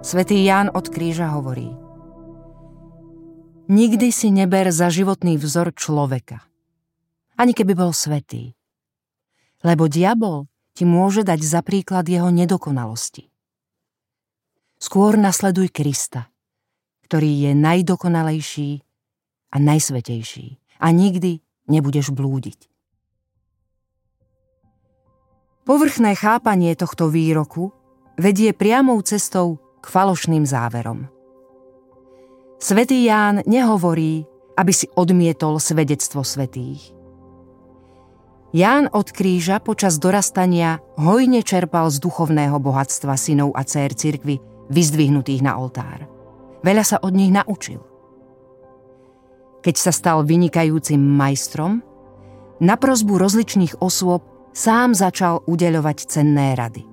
Svätý Ján od Kríža hovorí: Nikdy si neber za životný vzor človeka, ani keby bol svätý, lebo diabol ti môže dať za príklad jeho nedokonalosti. Skôr nasleduj Krista, ktorý je najdokonalejší a najsvätejší a nikdy nebudeš blúdiť. Povrchné chápanie tohto výroku vedie priamou cestou k falošným záverom. Svätý Ján nehovorí, aby si odmietol svedectvo svätých. Ján od Kríža počas dorastania hojne čerpal z duchovného bohatstva synov a dcér cirkvi vyzdvihnutých na oltár. Veľa sa od nich naučil. Keď sa stal vynikajúcim majstrom, na prosbu rozličných osôb sám začal udeľovať cenné rady.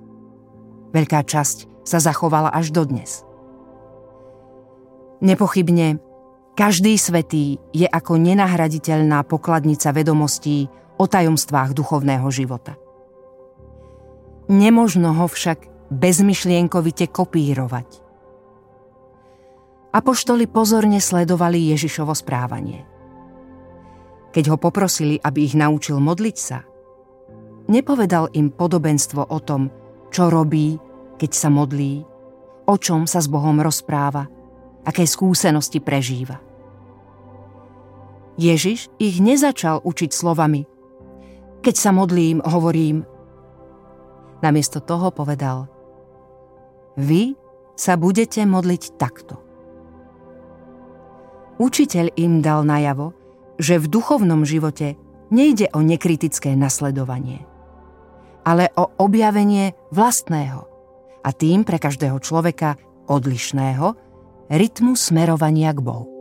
Veľká časť sa zachovala až dodnes. Nepochybne, každý svätý je ako nenahraditeľná pokladnica vedomostí o tajomstvách duchovného života. Nemožno ho však bezmyšlienkovite kopírovať. Apoštoli pozorne sledovali Ježišovo správanie. Keď ho poprosili, aby ich naučil modliť sa, nepovedal im podobenstvo o tom, čo robí, keď sa modlí, o čom sa s Bohom rozpráva, aké skúsenosti prežíva. Ježiš ich nezačal učiť slovami: Keď sa modlím, hovorím. Namiesto toho povedal: Vy sa budete modliť takto. Učiteľ im dal najavo, že v duchovnom živote nejde o nekritické nasledovanie, ale o objavenie vlastného a tým pre každého človeka odlišného rytmu smerovania k Bohu.